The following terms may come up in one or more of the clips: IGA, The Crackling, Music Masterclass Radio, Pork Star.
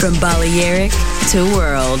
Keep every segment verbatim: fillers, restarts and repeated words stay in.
From Balearic to world,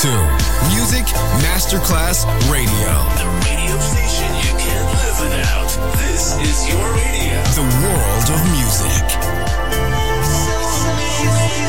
to Music Masterclass Radio. The radio station you can't live without. This is your radio. The world of music. So amazing. Thank you.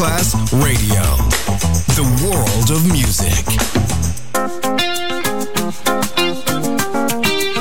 Masterclass Radio, the world of music. Thank you.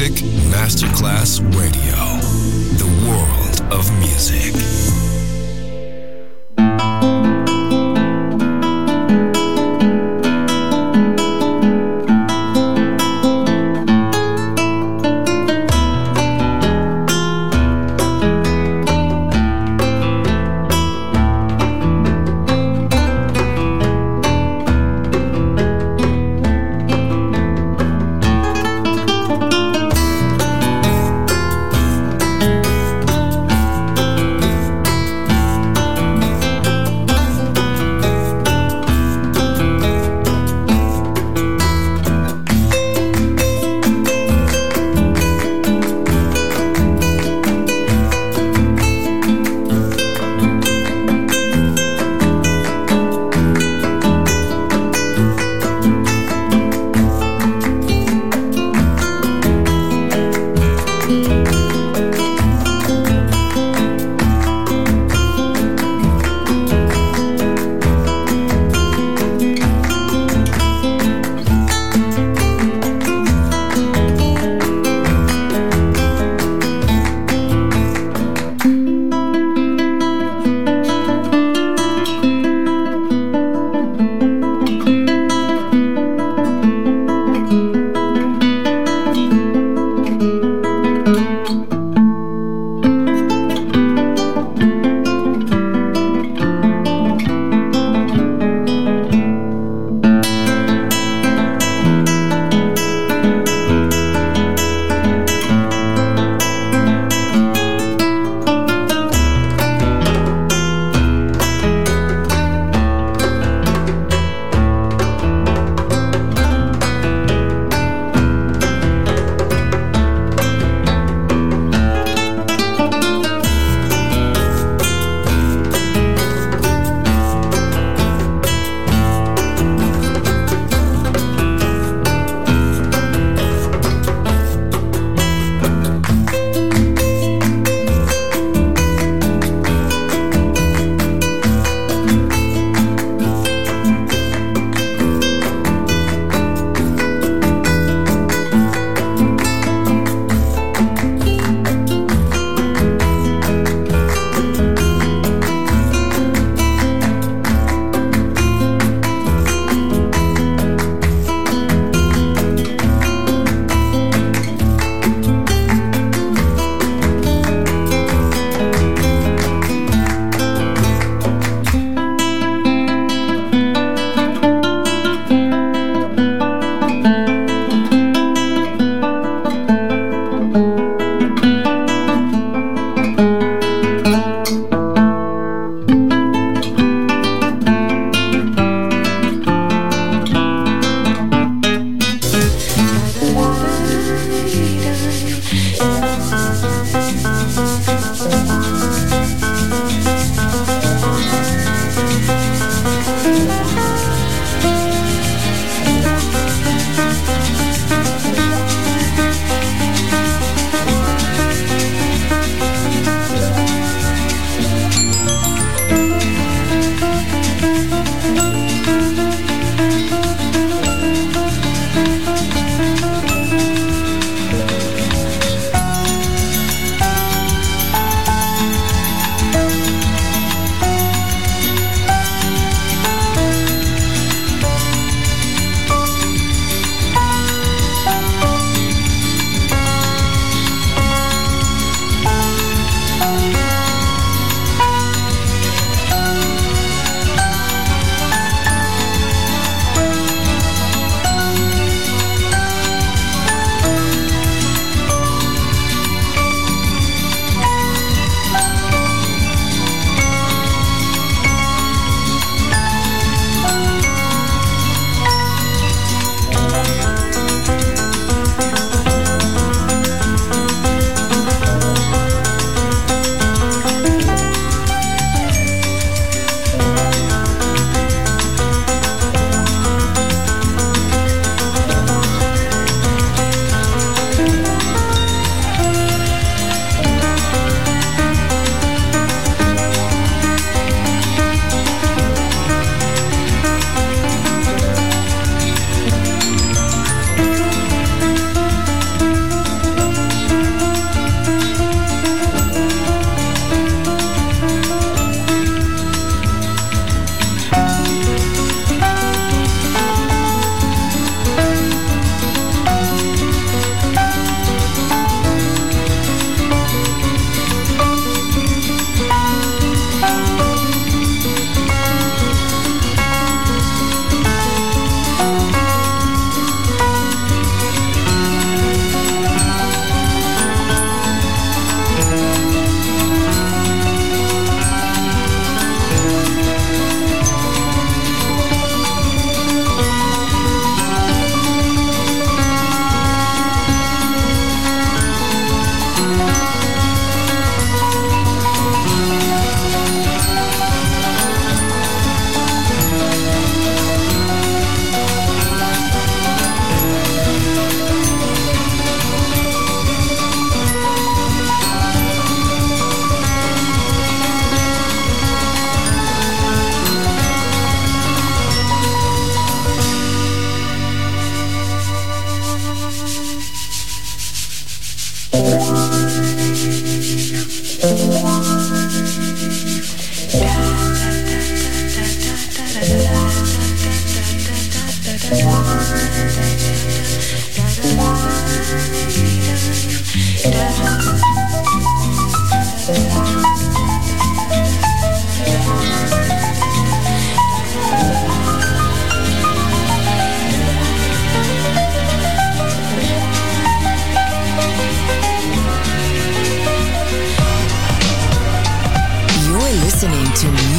Music Masterclass Radio, the world of music.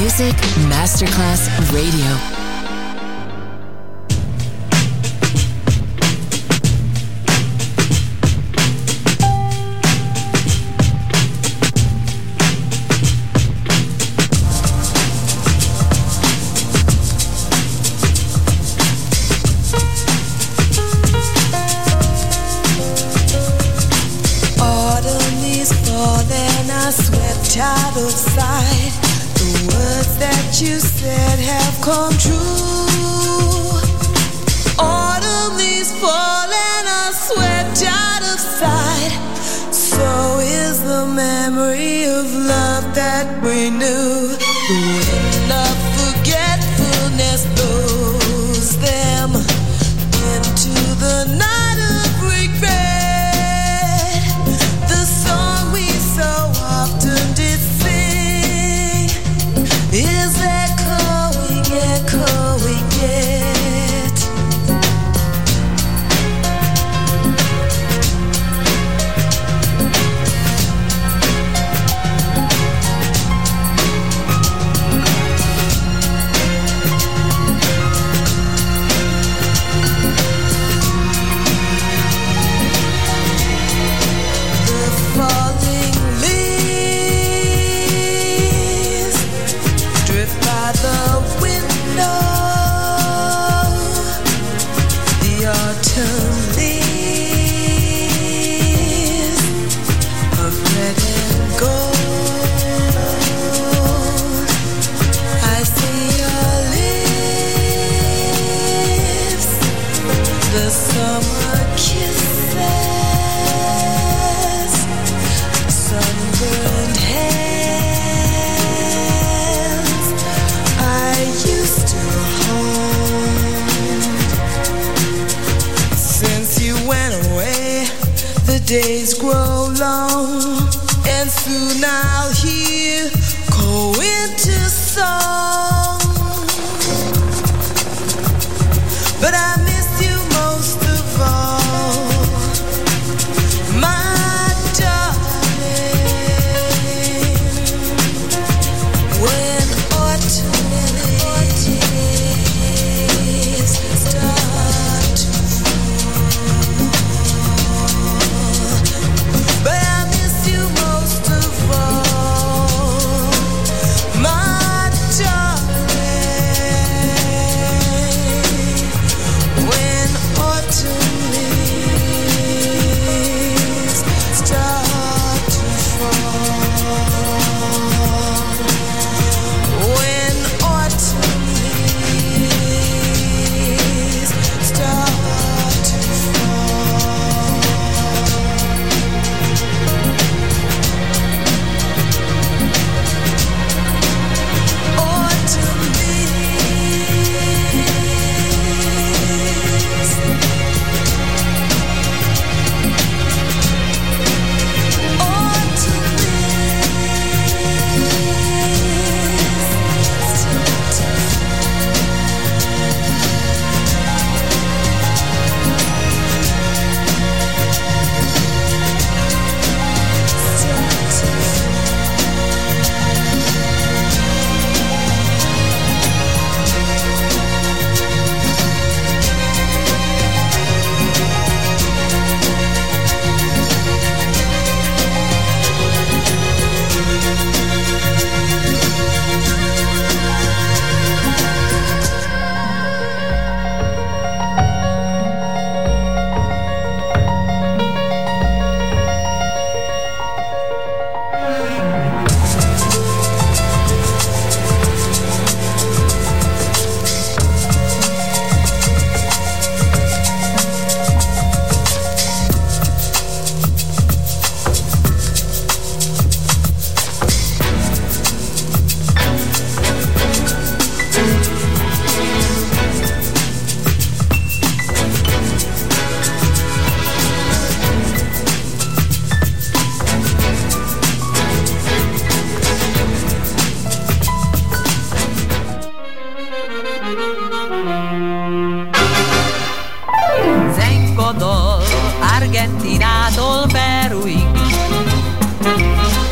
Music Masterclass Radio. Outside, the words that you said have come true. Autumn leaves fall and are swept out of sight. So is the memory of love that we knew. The wind of forgetfulness blows them into the night of regret. The song we so often did is echoing, echoing yet. The falling leaves drift by the window, the autumn leaves of red and gold. I see your lips, the summer kisses, sunburned hair. I used to hold. Since you went away, the days grow long, and soon I'll hear go into song. But I miss you most of all, my darling. When autumn but I miss you most of all.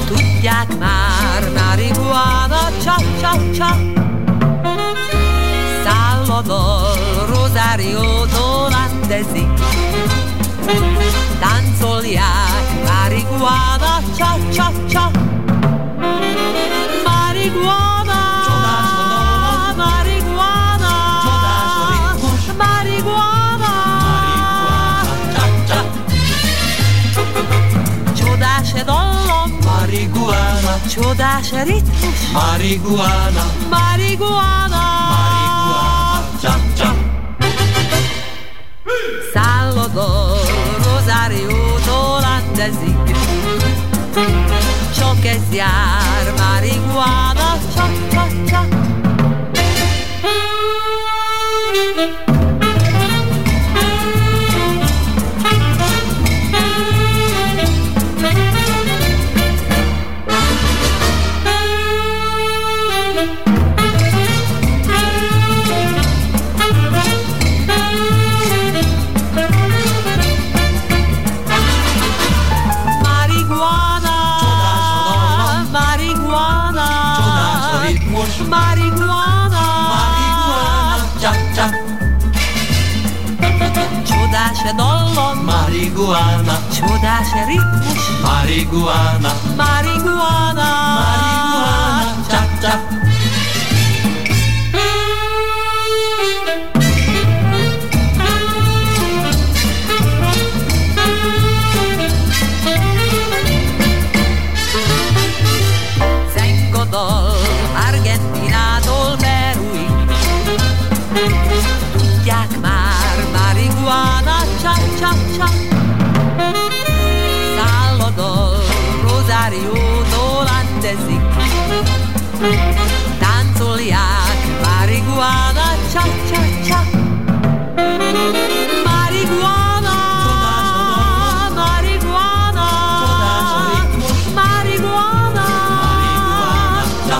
tutti a mar, marijuana, ciao ciao ciao. Salvador, Rosario, Dolandesi, Tanzoliak, marijuana, ciao ciao ciao. Marijuana. Marijuana, čudaše ritmus. Marijuana, marijuana, marijuana. Salvador, Rosario, Dolandesi, Chokesiar, marijuana, cha cha cha. Marijuana, čudaše ritmus. Marijuana, marijuana, marijuana, cha cha. Tanzoliak, marijuana, cha cha cha. Marijuana, marijuana, marijuana, cha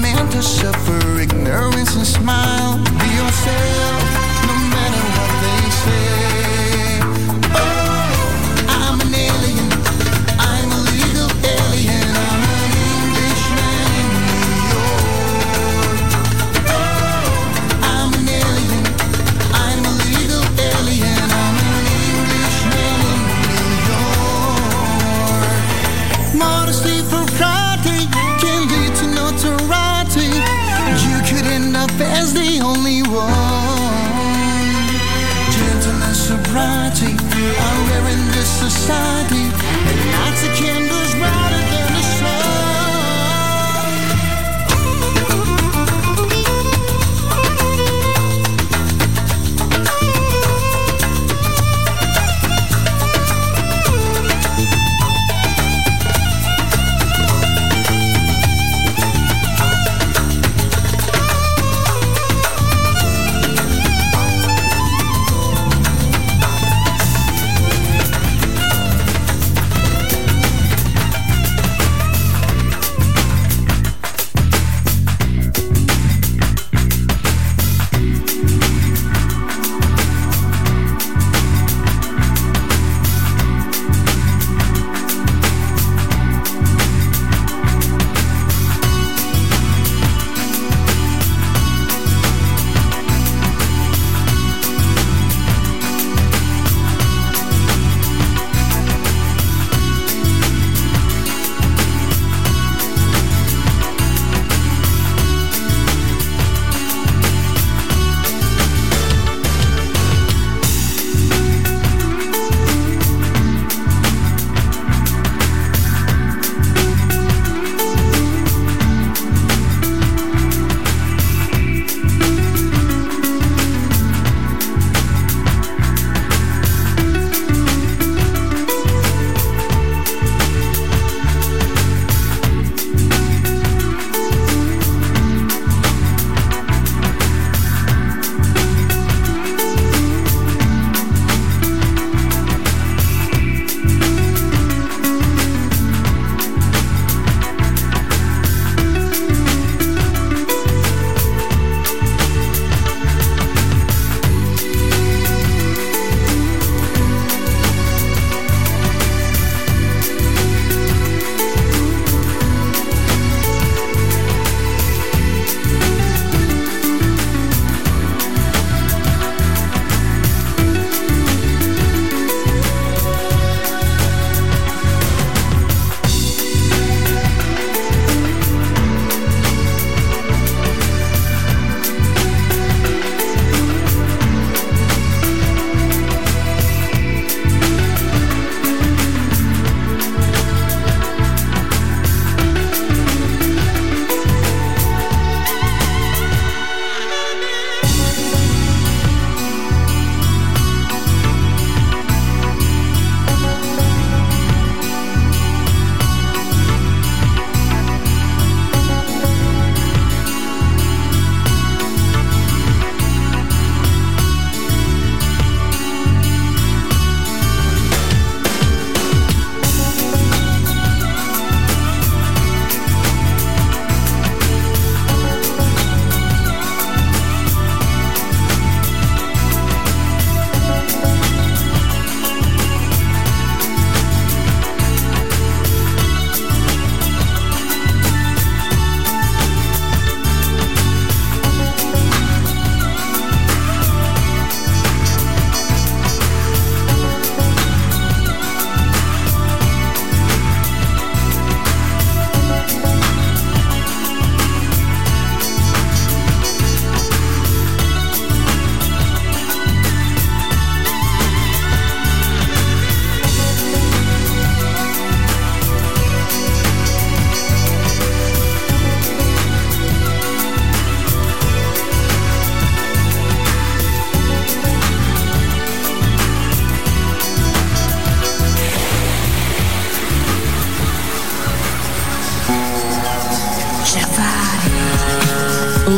meant to suffer ignorance and smile. Be yourself, no matter what they say. Oh, I'm an alien, I'm a legal alien, I'm an Englishman in New York. Oh, I'm an alien, I'm a legal alien, I'm an Englishman in New York. Modesty for Friday can lead to notoriety. You could end up as the only one. Gentle and sobriety are rare in this society. And lights a candle's brighter than the sun.